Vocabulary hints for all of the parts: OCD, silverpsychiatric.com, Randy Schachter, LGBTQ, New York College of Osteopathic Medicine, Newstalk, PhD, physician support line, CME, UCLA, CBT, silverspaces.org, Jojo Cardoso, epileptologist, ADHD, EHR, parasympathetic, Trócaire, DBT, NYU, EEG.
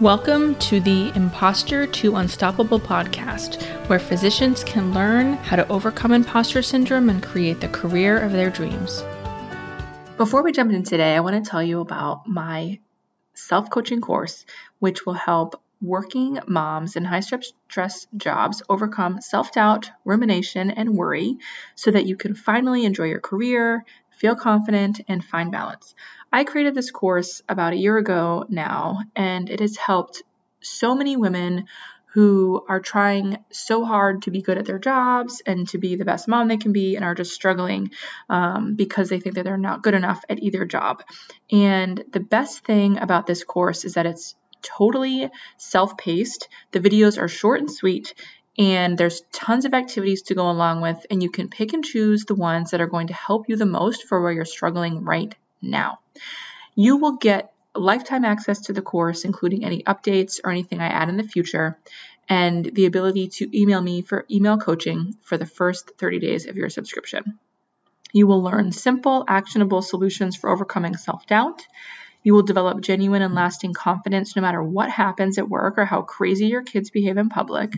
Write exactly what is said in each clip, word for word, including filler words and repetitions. Welcome to the Imposter to Unstoppable podcast, where physicians can learn how to overcome imposter syndrome and create the career of their dreams. Before we jump in today, I want to tell you about my self-coaching course, which will help working moms in high-stress jobs overcome self-doubt, rumination, and worry so that you can finally enjoy your career, feel confident, and find balance. I created this course about a year ago now, and it has helped so many women who are trying so hard to be good at their jobs and to be the best mom they can be and are just struggling um, because they think that they're not good enough at either job. And the best thing about this course is that it's totally self-paced. The videos are short and sweet, and there's tons of activities to go along with, and you can pick and choose the ones that are going to help you the most for where you're struggling right now. You will get lifetime access to the course, including any updates or anything I add in the future, and the ability to email me for email coaching for the first thirty days of your subscription. You will learn simple, actionable solutions for overcoming self-doubt. You will develop genuine and lasting confidence no matter what happens at work or how crazy your kids behave in public.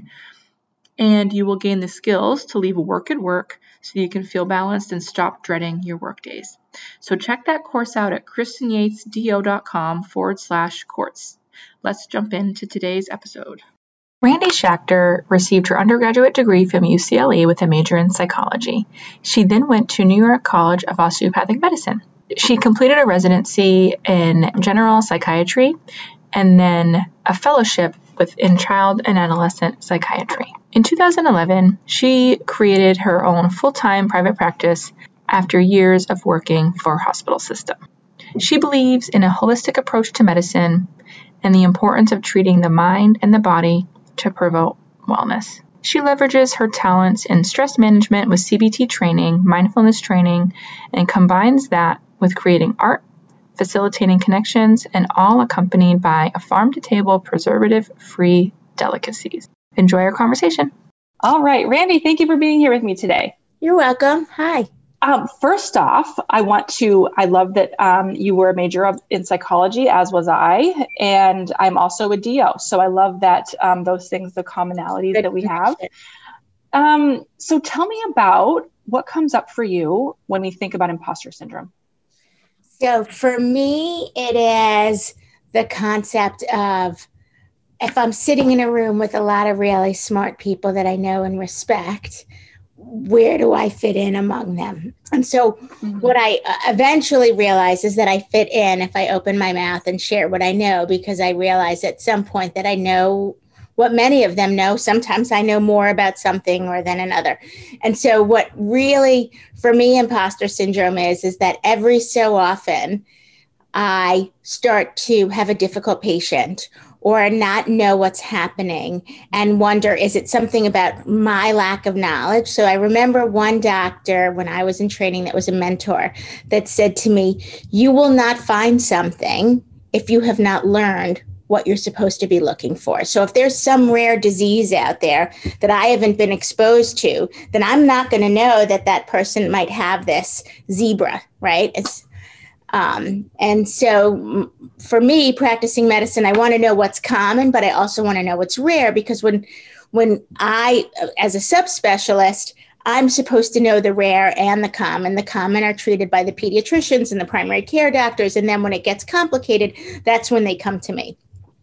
And you will gain the skills to leave work at work so you can feel balanced and stop dreading your work days. So check that course out at kristenyates do dot com forward slash course. Let's jump into today's episode. Randy Schachter received her undergraduate degree from U C L A with a major in psychology. She then went to New York College of Osteopathic Medicine. She completed a residency in general psychiatry and then a fellowship within child and adolescent psychiatry. In two thousand eleven, she created her own full-time private practice after years of working for a hospital system. She believes in a holistic approach to medicine and the importance of treating the mind and the body to promote wellness. She leverages her talents in stress management with C B T training, mindfulness training, and combines that with creating art, facilitating connections, and all accompanied by a farm-to-table, preservative-free delicacies. Enjoy our conversation. All right, Randy, thank you for being here with me today. You're welcome. Hi. Um, first off, I want to, I love that um, you were a major of, in psychology, as was I, and I'm also a D O, so I love that um, those things, the commonalities that we have. Um, so tell me about what comes up for you when we think about imposter syndrome. So for me, it is the concept of if I'm sitting in a room with a lot of really smart people that I know and respect, where do I fit in among them? And so mm-hmm. what I eventually realize is that I fit in if I open my mouth and share what I know, because I realize at some point that I know what many of them know. Sometimes I know more about something or than another. And so what really, for me, imposter syndrome is, is that every so often I start to have a difficult patient or not know what's happening and wonder, is it something about my lack of knowledge? So I remember one doctor when I was in training that was a mentor that said to me, you will not find something if you have not learned what you're supposed to be looking for. So if there's some rare disease out there that I haven't been exposed to, then I'm not going to know that that person might have this zebra, right? It's, um, and so for me, practicing medicine, I want to know what's common, but I also want to know what's rare, because when, when I, as a subspecialist, I'm supposed to know the rare and the common. The common are treated by the pediatricians and the primary care doctors. And then when it gets complicated, that's when they come to me.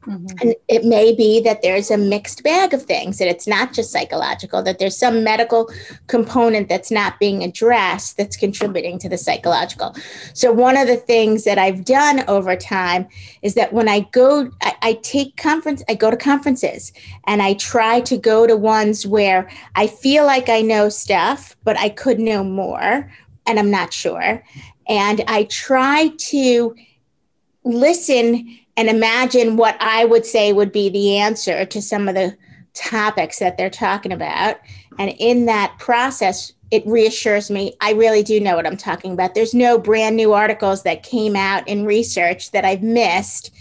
Mm-hmm. And it may be that there's a mixed bag of things, that it's not just psychological, that there's some medical component that's not being addressed that's contributing to the psychological. So one of the things that I've done over time is that when I go, I, I take conference, I go to conferences and I try to go to ones where I feel like I know stuff, but I could know more and I'm not sure. And I try to listen and imagine what I would say would be the answer to some of the topics that they're talking about. And in that process, it reassures me, I really do know what I'm talking about. There's no brand new articles that came out in research that I've missed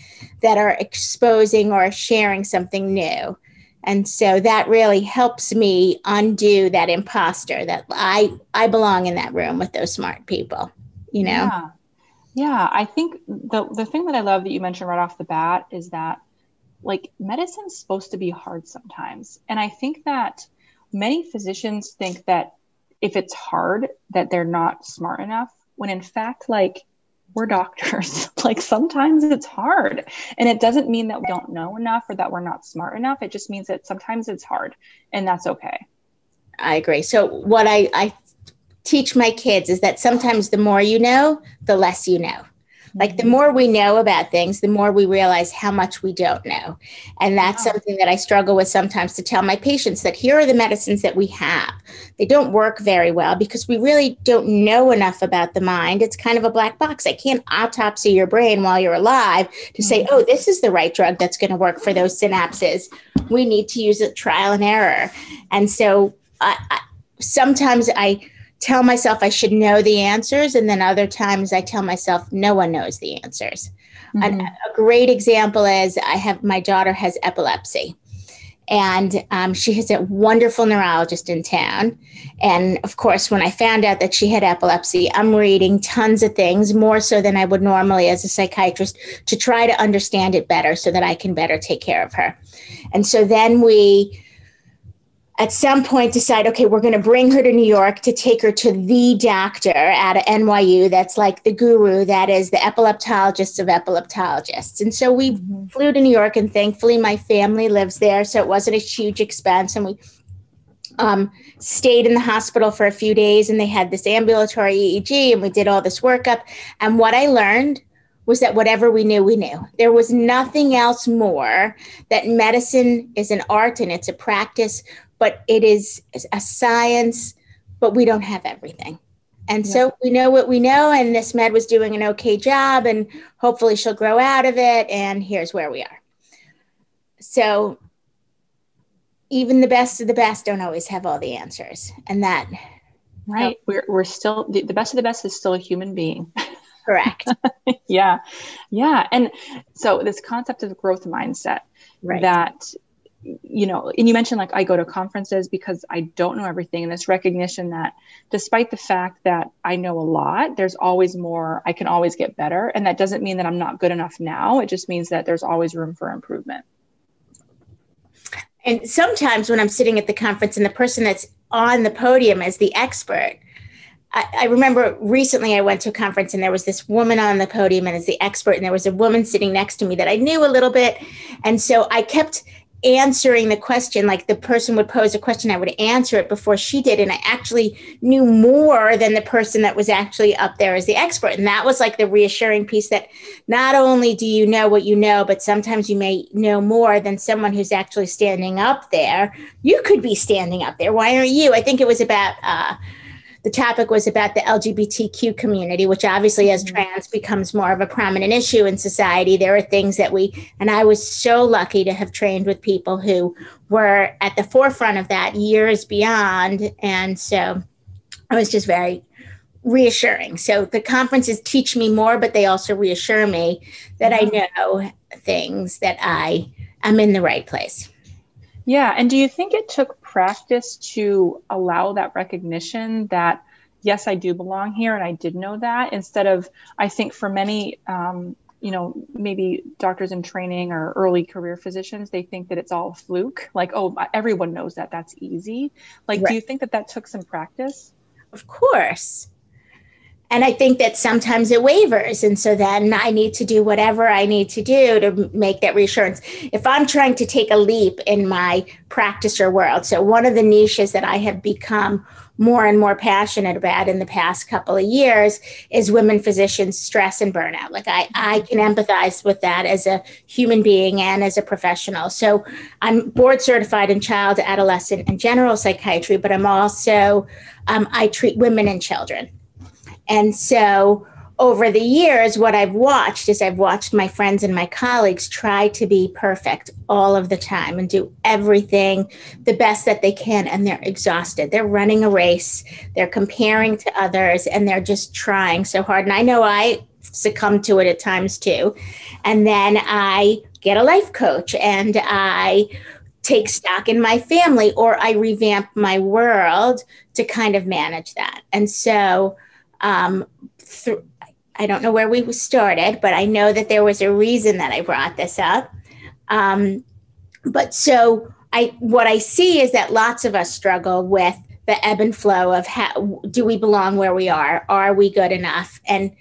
that are exposing or sharing something new. And so that really helps me undo that imposter, that I, I belong in that room with those smart people, you know? Yeah. Yeah, I think the the thing that I love that you mentioned right off the bat is that like medicine's supposed to be hard sometimes. And I think that many physicians think that if it's hard, that they're not smart enough, when in fact, like, we're doctors. Like, sometimes it's hard, and it doesn't mean that we don't know enough or that we're not smart enough. It just means that sometimes it's hard, and that's okay. I agree. So what I, I teach my kids is that sometimes the more you know, the less you know. Like, the more we know about things, the more we realize how much we don't know. And that's wow. something that I struggle with sometimes, to tell my patients that here are the medicines that we have. They don't work very well because we really don't know enough about the mind. It's kind of a black box. I can't autopsy your brain while you're alive to say, oh, this is the right drug that's going to work for those synapses. We need to use it trial and error. And so I, I, sometimes I... tell myself I should know the answers. And then other times I tell myself no one knows the answers. Mm-hmm. And a great example is I have, my daughter has epilepsy, and um, she has a wonderful neurologist in town. And of course, when I found out that she had epilepsy, I'm reading tons of things, more so than I would normally as a psychiatrist, to try to understand it better so that I can better take care of her. And so then we, at some point, decide, okay, we're going to bring her to New York to take her to the doctor at N Y U. That's like the guru. That is the epileptologist of epileptologists. And so we flew to New York, and thankfully my family lives there, so it wasn't a huge expense. And we um, stayed in the hospital for a few days, and they had this ambulatory E E G, and we did all this workup. And what I learned was that whatever we knew, we knew. There was nothing else more, that medicine is an art and it's a practice, but it is a science, but we don't have everything. And yeah. so we know what we know, and this med was doing an okay job, and hopefully she'll grow out of it. And here's where we are. So even the best of the best don't always have all the answers. And that, right. We're, we're still, the best of the best is still a human being. Correct. yeah. Yeah. And so this concept of growth mindset, right. that, you know, and you mentioned, like, I go to conferences because I don't know everything, and this recognition that despite the fact that I know a lot, there's always more, I can always get better. And that doesn't mean that I'm not good enough now. It just means that there's always room for improvement. And sometimes when I'm sitting at the conference and the person that's on the podium is the expert, I, I remember recently I went to a conference and there was this woman on the podium and is the expert, and there was a woman sitting next to me that I knew a little bit. And so I kept answering the question, like the person would pose a question, I would answer it before she did. And I actually knew more than the person that was actually up there as the expert. And that was like the reassuring piece, that not only do you know what you know, but sometimes you may know more than someone who's actually standing up there. You could be standing up there. Why aren't you? I think it was about, uh, the topic was about the L G B T Q community, which obviously as trans becomes more of a prominent issue in society, there are things that we, and I was so lucky to have trained with people who were at the forefront of that years beyond. And so it was just very reassuring. So the conferences teach me more, but they also reassure me that I know things, that I am in the right place. Yeah. And do you think it took practice to allow that recognition that, yes, I do belong here and I did know that, instead of, I think for many, um, you know, maybe doctors in training or early career physicians, they think that it's all a fluke. Like, oh, everyone knows that, that's easy. Like, right. do you think that that took some practice? Of course. And I think that sometimes it wavers. And so then I need to do whatever I need to do to make that reassurance. If I'm trying to take a leap in my practitioner world, so one of the niches that I have become more and more passionate about in the past couple of years is women physicians' stress and burnout. Like I, I can empathize with that as a human being and as a professional. So I'm board certified in child, adolescent, and general psychiatry, but I'm also, um, I treat women and children. And so over the years, what I've watched is I've watched my friends and my colleagues try to be perfect all of the time and do everything the best that they can. And they're exhausted. They're running a race. They're comparing to others, and they're just trying so hard. And I know I succumb to it at times too. And then I get a life coach and I take stock in my family, or I revamp my world to kind of manage that. And so Um, th- I don't know where we started, but I know that there was a reason that I brought this up. Um, but so I, what I see is that lots of us struggle with the ebb and flow of how, do we belong where we are? Are we good enough? And,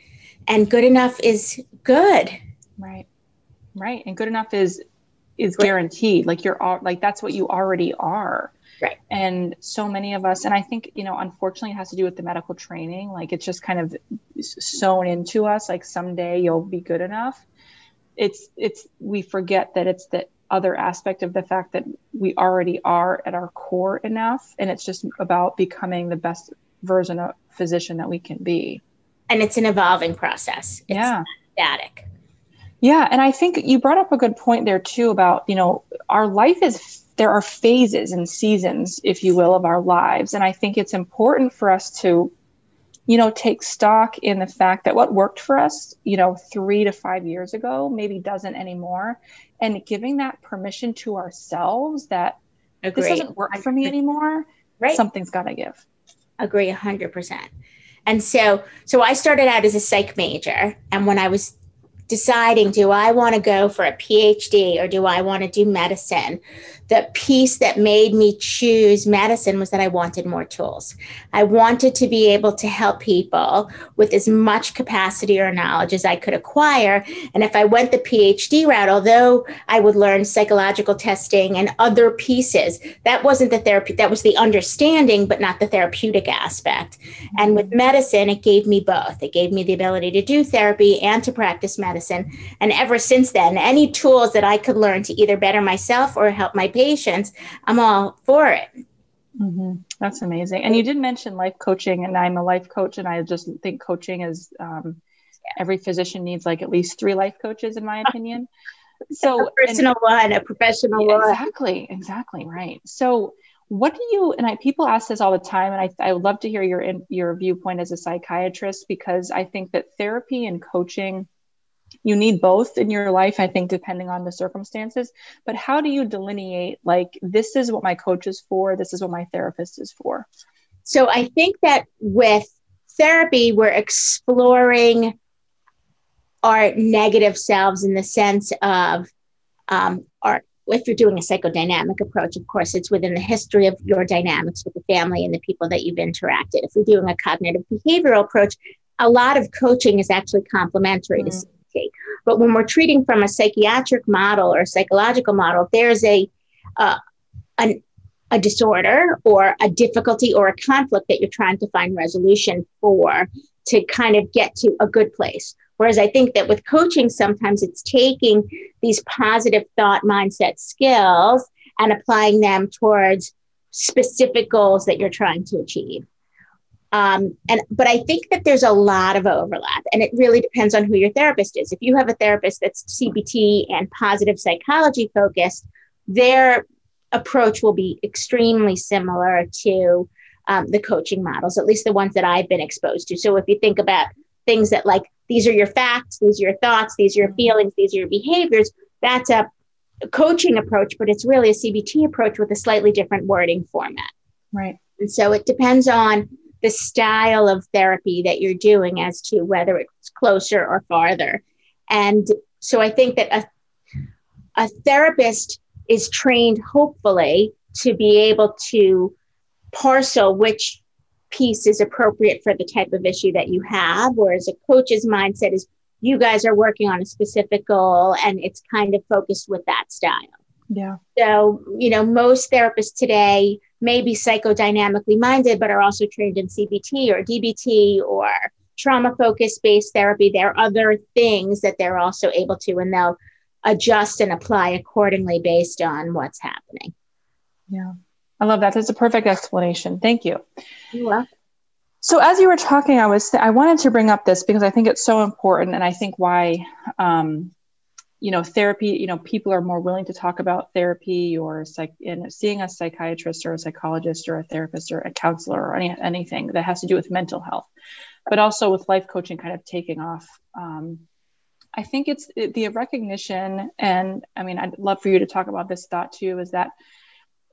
and good enough is good. Right. Right. And good enough is, is guaranteed. Like you're all, like, that's what you already are. Right. And so many of us, and I think, you know, unfortunately it has to do with the medical training. Like it's just kind of sewn into us. Like someday you'll be good enough. It's, it's, we forget that it's the other aspect of the fact that we already are at our core enough. And it's just about becoming the best version of physician that we can be. And it's an evolving process. It's yeah. not static. Yeah. And I think you brought up a good point there too, about, you know, our life is, there are phases and seasons, if you will, of our lives. And I think it's important for us to, you know, take stock in the fact that what worked for us, you know, three to five years ago, maybe doesn't anymore. And giving that permission to ourselves that Agreed. This doesn't work for me anymore. Right. Something's got to give. Agree a hundred percent. And so, so I started out as a psych major. And when I was deciding, do I want to go for a P H D or do I want to do medicine? The piece that made me choose medicine was that I wanted more tools. I wanted to be able to help people with as much capacity or knowledge as I could acquire. And if I went the P H D route, although I would learn psychological testing and other pieces, that wasn't the therapy, that was the understanding, but not the therapeutic aspect. And with medicine, it gave me both. It gave me the ability to do therapy and to practice medicine. And ever since then, any tools that I could learn to either better myself or help my patients, I'm all for it. Mm-hmm. That's amazing. And you did mention life coaching, and I'm a life coach, and I just think coaching is um, every physician needs like at least three life coaches, in my opinion. So a personal and, one, a professional yeah, one. Exactly. Exactly. Right. So what do you, and I, people ask this all the time, and I, I would love to hear your, your viewpoint as a psychiatrist, because I think that therapy and coaching, you need both in your life, I think, depending on the circumstances. But how do you delineate, like, this is what my coach is for, this is what my therapist is for? So I think that with therapy, we're exploring our negative selves in the sense of um, our, if you're doing a psychodynamic approach, of course, it's within the history of your dynamics with the family and the people that you've interacted. If you're doing a cognitive behavioral approach, a lot of coaching is actually complementary mm-hmm. to But when we're treating from a psychiatric model or psychological model, there's a, uh, an, a disorder or a difficulty or a conflict that you're trying to find resolution for to kind of get to a good place. Whereas I think that with coaching, sometimes it's taking these positive thought mindset skills and applying them towards specific goals that you're trying to achieve. Um, and but I think that there's a lot of overlap, and it really depends on who your therapist is. If you have a therapist that's C B T and positive psychology focused, their approach will be extremely similar to um, the coaching models, at least the ones that I've been exposed to. So if you think about things that like, these are your facts, these are your thoughts, these are your feelings, these are your behaviors, that's a coaching approach, but it's really a C B T approach with a slightly different wording format. Right. And so it depends on the style of therapy that you're doing as to whether it's closer or farther. And so I think that a, a therapist is trained, hopefully, to be able to parcel which piece is appropriate for the type of issue that you have, whereas a coach's mindset is you guys are working on a specific goal and it's kind of focused with that style. Yeah. So, you know, most therapists today may be psychodynamically minded, but are also trained in C B T or D B T or trauma-focused based therapy. There are other things that they're also able to, and they'll adjust and apply accordingly based on what's happening. Yeah. I love that. That's a perfect explanation. Thank you. You're welcome. So as you were talking, I was, th- I wanted to bring up this because I think it's so important. And I think why, um, you know, therapy, you know, people are more willing to talk about therapy or psych in seeing a psychiatrist or a psychologist or a therapist or a counselor or any, anything that has to do with mental health, but also with life coaching kind of taking off. Um, I think it's it, the recognition. And I mean, I'd love for you to talk about this thought too, is that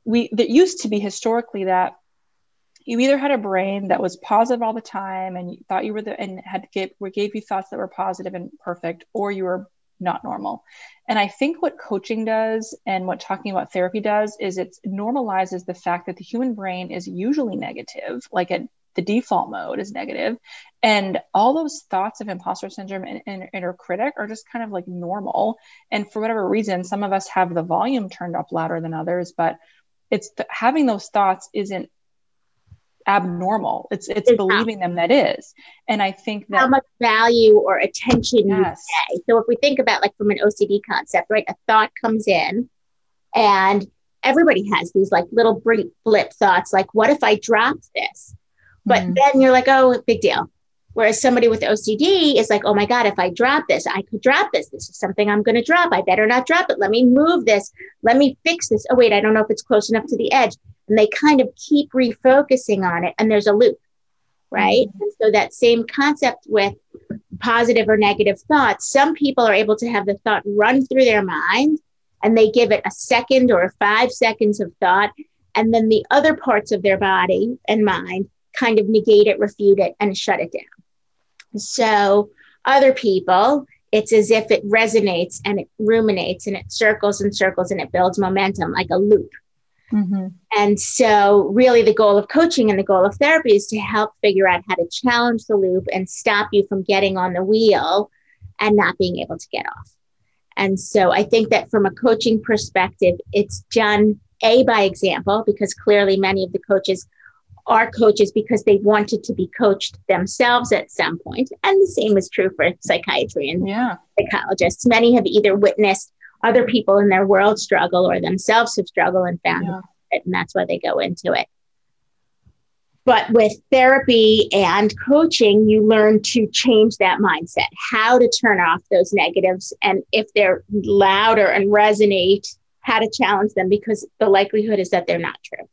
we, that used to be historically that you either had a brain that was positive all the time and you thought you were the, and had, gave, gave you thoughts that were positive and perfect, or you were not normal. And I think what coaching does and what talking about therapy does is it normalizes the fact that the human brain is usually negative, like at the default mode is negative. And all those thoughts of imposter syndrome and, and inner critic are just kind of like normal. And for whatever reason, some of us have the volume turned up louder than others, but it's th- having those thoughts isn't abnormal. It's, it's, it's believing them that is. And I think that how much value or attention yes. you pay. So if we think about like from an O C D concept, right, a thought comes in and everybody has these like little blip thoughts, like, what if I drop this? But mm-hmm. then you're like, oh, big deal. Whereas somebody with O C D is like, oh my God, if I drop this, I could drop this. This is something I'm going to drop. I better not drop it. Let me move this. Let me fix this. Oh, wait, I don't know if it's close enough to the edge. And they kind of keep refocusing on it. And there's a loop, right? Mm-hmm. And so that same concept with positive or negative thoughts, some people are able to have the thought run through their mind and they give it a second or five seconds of thought. And then the other parts of their body and mind kind of negate it, refute it, and shut it down. So other people, it's as if it resonates and it ruminates and it circles and circles and it builds momentum like a loop. Mm-hmm. And so really the goal of coaching and the goal of therapy is to help figure out how to challenge the loop and stop you from getting on the wheel and not being able to get off. And so I think that from a coaching perspective, it's done A, by example, because clearly many of the coaches are coaches because they wanted to be coached themselves at some point. And the same is true for psychiatry and yeah. psychologists. Many have either witnessed other people in their world struggle or themselves have struggled and found yeah. it. And that's why they go into it. But with therapy and coaching, you learn to change that mindset, how to turn off those negatives. And if they're louder and resonate, how to challenge them, because the likelihood is that they're not true.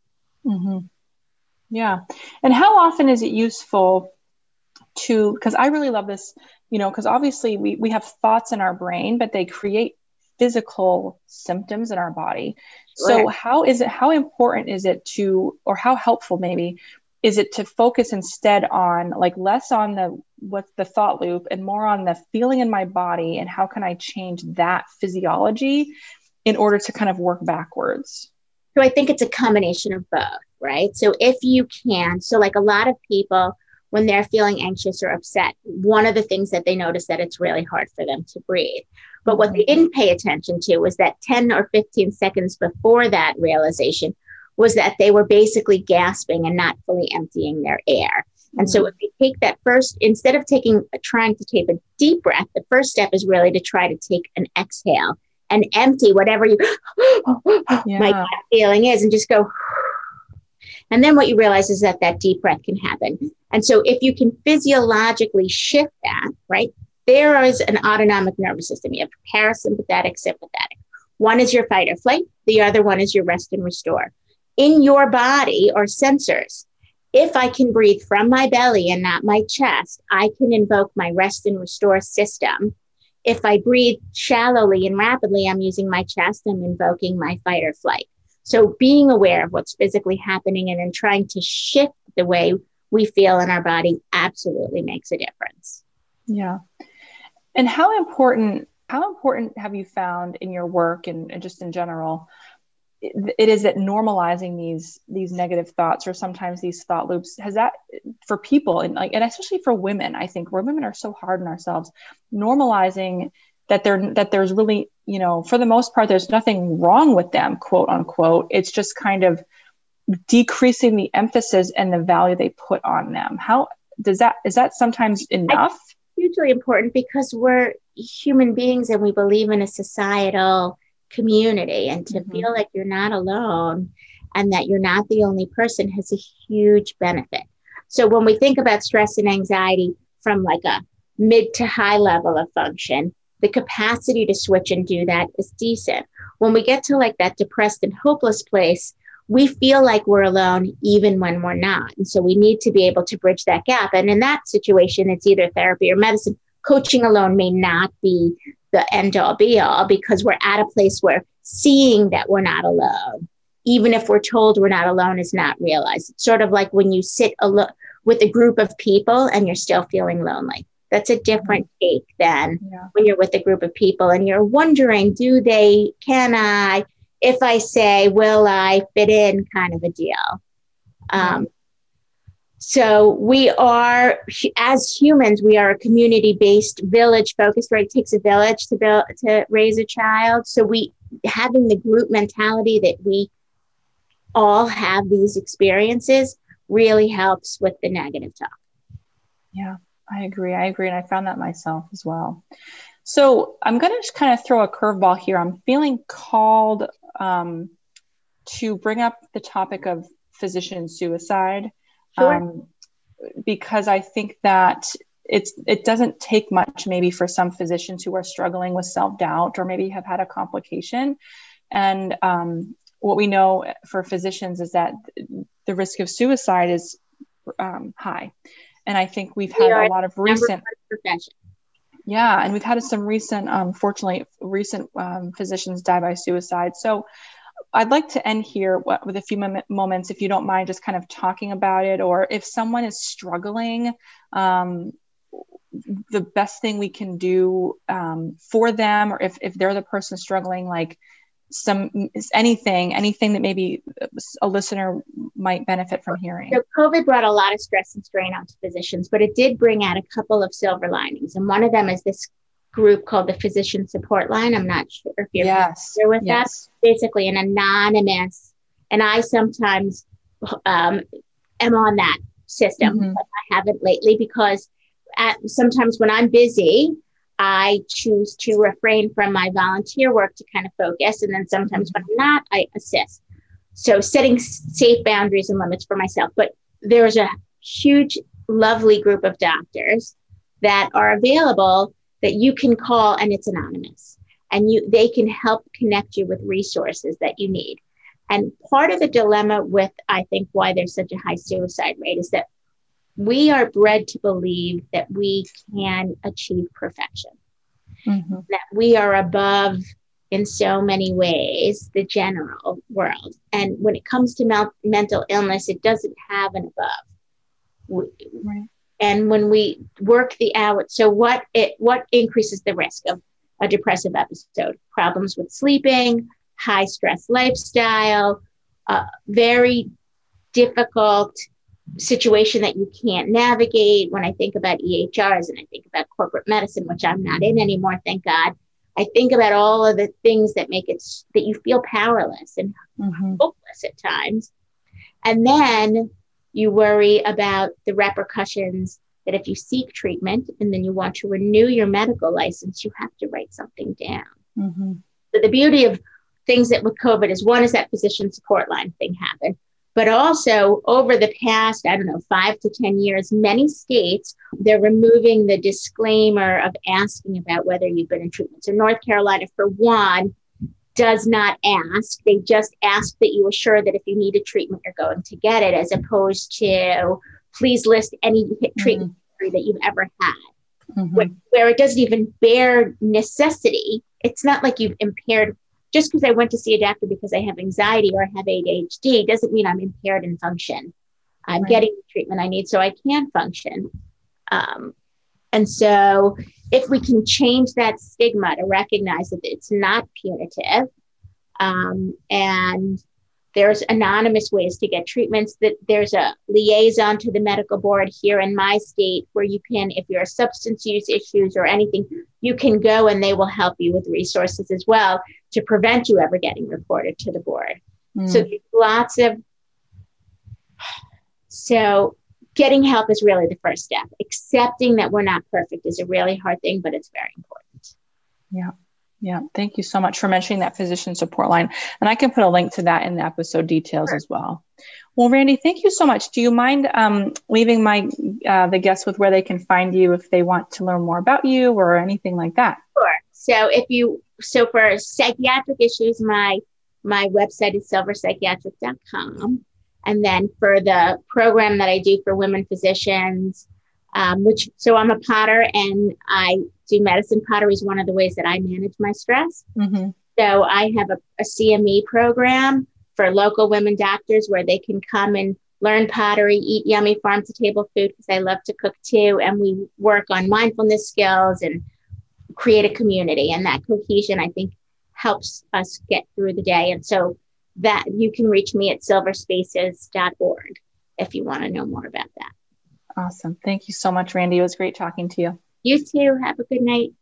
Mm-hmm. Yeah. And how often is it useful to, because I really love this, you know, because obviously we, we have thoughts in our brain, but they create physical symptoms in our body. Sure. So how is it, how important is it to, or how helpful maybe, is it to focus instead on like less on the, what's the thought loop and more on the feeling in my body and how can I change that physiology in order to kind of work backwards? So I think it's a combination of both. Right. So if you can, so like a lot of people, when they're feeling anxious or upset, one of the things that they notice that it's really hard for them to breathe. But what they didn't pay attention to was that ten or fifteen seconds before that realization was that they were basically gasping and not fully emptying their air. And so if they take that first, instead of taking, trying to take a deep breath, the first step is really to try to take an exhale and empty whatever you, yeah. my gut feeling is, and just go. And then what you realize is that that deep breath can happen. And so if you can physiologically shift that, right, there is an autonomic nervous system. You have parasympathetic, sympathetic. One is your fight or flight. The other one is your rest and restore. In your body are sensors. If I can breathe from my belly and not my chest, I can invoke my rest and restore system. If I breathe shallowly and rapidly, I'm using my chest. I'm invoking my fight or flight. So being aware of what's physically happening and then trying to shift the way we feel in our body absolutely makes a difference. Yeah. And how important, how important have you found in your work and, and just in general, it, it is that normalizing these, these negative thoughts or sometimes these thought loops, has that for people and like, and especially for women, I think where women are so hard on ourselves, normalizing that they're, that there's really, you know, for the most part, there's nothing wrong with them, quote unquote. It's just kind of decreasing the emphasis and the value they put on them. How does that, is that sometimes enough? It's hugely important because we're human beings and we believe in a societal community, and to mm-hmm. feel like you're not alone and that you're not the only person has a huge benefit. So when we think about stress and anxiety from like a mid to high level of function, the capacity to switch and do that is decent. When we get to like that depressed and hopeless place, we feel like we're alone even when we're not. And so we need to be able to bridge that gap. And in that situation, it's either therapy or medicine. Coaching alone may not be the end all be all because we're at a place where seeing that we're not alone, even if we're told we're not alone, is not realized. It's sort of like when you sit alo- with a group of people and you're still feeling lonely. That's a different take than yeah. when you're with a group of people and you're wondering, do they, can I, if I say, will I fit in kind of a deal. Um, so we are, as humans, we are a community-based, village-focused, right? It takes a village to build, to raise a child. So we, having the group mentality that we all have these experiences really helps with the negative talk. Yeah, I agree. I agree. And I found that myself as well. So I'm going to just kind of throw a curveball here. I'm feeling called um, to bring up the topic of physician suicide, sure. um, because I think that it's, it doesn't take much maybe for some physicians who are struggling with self-doubt or maybe have had a complication. And um, what we know for physicians is that the risk of suicide is um, high. And I think we've had a lot of recent... Yeah. And we've had some recent, um, fortunately, recent um, physicians die by suicide. So I'd like to end here with a few mom- moments, if you don't mind, just kind of talking about it, or if someone is struggling, um, the best thing we can do um, for them, or if, if they're the person struggling, like some, anything, anything that maybe a listener might benefit from hearing. So COVID brought a lot of stress and strain onto physicians, but it did bring out a couple of silver linings. And one of them is this group called the Physician Support Line. I'm not sure if you're yes. familiar with yes. that. Basically an anonymous, and I sometimes um, am on that system, mm-hmm. but I haven't lately because at, sometimes when I'm busy, I choose to refrain from my volunteer work to kind of focus. And then sometimes when I'm not, I assist. So setting safe boundaries and limits for myself. But there's a huge, lovely group of doctors that are available that you can call, and it's anonymous. And you they can help connect you with resources that you need. And part of the dilemma with, I think, why there's such a high suicide rate is that we are bred to believe that we can achieve perfection, mm-hmm. that we are above in so many ways the general world. And when it comes to mel- mental illness, it doesn't have an above. We, right. And when we work the hours, so what it what increases the risk of a depressive episode? Problems with sleeping, high stress lifestyle, uh, very difficult situation that you can't navigate. When I think about E H Rs and I think about corporate medicine, which I'm not in anymore, thank God, I think about all of the things that make it, that you feel powerless and mm-hmm. hopeless at times. And then you worry about the repercussions that if you seek treatment and then you want to renew your medical license, you have to write something down. Mm-hmm. So the beauty of things that with COVID is, one is that physician support line thing happened. But also over the past, I don't know, five to ten years, many states, they're removing the disclaimer of asking about whether you've been in treatment. So North Carolina, for one, does not ask. They just ask that you assure that if you need a treatment, you're going to get it, as opposed to please list any treatment mm-hmm. that you've ever had, mm-hmm. where, where it doesn't even bear necessity. It's not like you've impaired. Just because I went to see a doctor because I have anxiety or I have A D H D doesn't mean I'm impaired in function. I'm right. getting the treatment I need so I can function. Um, and so if we can change that stigma to recognize that it's not punitive, um, and there's anonymous ways to get treatments, that there's a liaison to the medical board here in my state where you can, if you're a substance use issues or anything, you can go and they will help you with resources as well to prevent you ever getting reported to the board. Mm. So there's lots of, so getting help is really the first step. Accepting that we're not perfect is a really hard thing, but it's very important. Yeah. Yeah. Thank you so much for mentioning that physician support line. And I can put a link to that in the episode details sure. as well. Well, Randy, thank you so much. Do you mind um, leaving my uh, the guests with where they can find you if they want to learn more about you or anything like that? Sure. So if you, so for psychiatric issues, my, my website is silver psychiatric dot com. And then for the program that I do for women physicians, um, which, so I'm a potter and I do medicine. Pottery is one of the ways that I manage my stress. Mm-hmm. So I have a, a C M E program for local women doctors where they can come and learn pottery, eat yummy farm-to-table food because I love to cook too. And we work on mindfulness skills and create a community. And that cohesion, I think, helps us get through the day. And so that you can reach me at silver spaces dot org if you want to know more about that. Awesome. Thank you so much, Randy. It was great talking to you. You too. Have a good night.